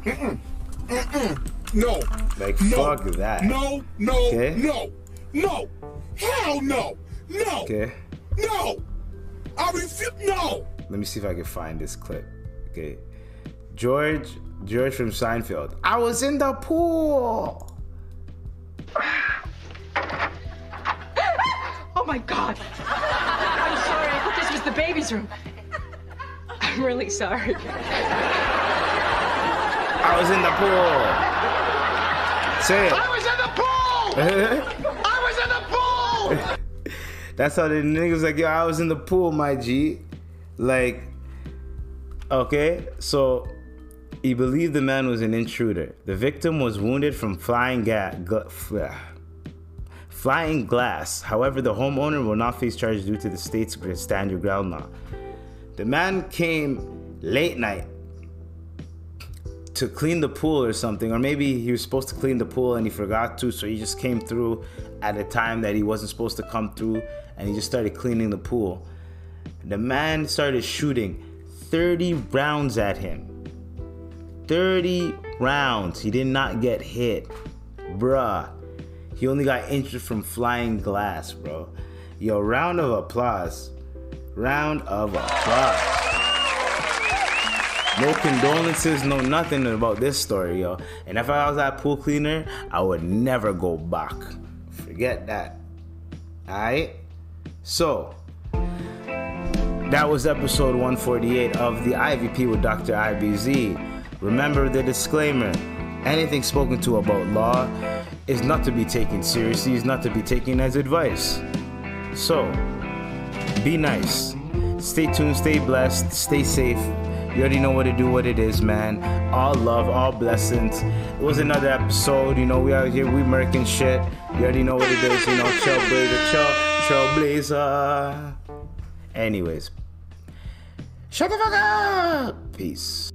No. Mm-mm. Mm-mm. No. Like, no. Fuck that. No, no, okay? no, no. Hell no. No. Okay. No. I refuse. No. Let me see if I can find this clip. Okay. George... George from Seinfeld. I was in the pool. Oh my God. I'm sorry. I thought this was the baby's room. I'm really sorry. I was in the pool. Say it. I was in the pool! I was in the pool! That's how the nigga was like, yo, I was in the pool, my G. Like, okay, so he believed the man was an intruder. The victim was wounded from flying gas, gla- fl- flying glass. However, the homeowner will not face charges due to the state's stand your ground law. The man came late night to clean the pool or something, or maybe he was supposed to clean the pool and he forgot to, so he just came through at a time that he wasn't supposed to come through, and he just started cleaning the pool. The man started shooting thirty rounds at him. Thirty rounds. He did not get hit, bruh. He only got injured from flying glass, bro. Yo, round of applause. Round of applause. No condolences, no nothing about this story, yo. And if I was that pool cleaner, I would never go back. Forget that. Alright? So, that was episode one forty-eight of the I V P with Doctor I B Z. Remember the disclaimer. Anything spoken to about law is not to be taken seriously, is not to be taken as advice. So, be nice. Stay tuned, stay blessed, stay safe. You already know what to do, what it is, man. All love, all blessings. It was another episode. You know, we out here, we murking shit. You already know what it is, you know. Trailblazer, trail, trailblazer. Anyways. Shut the fuck up! Peace.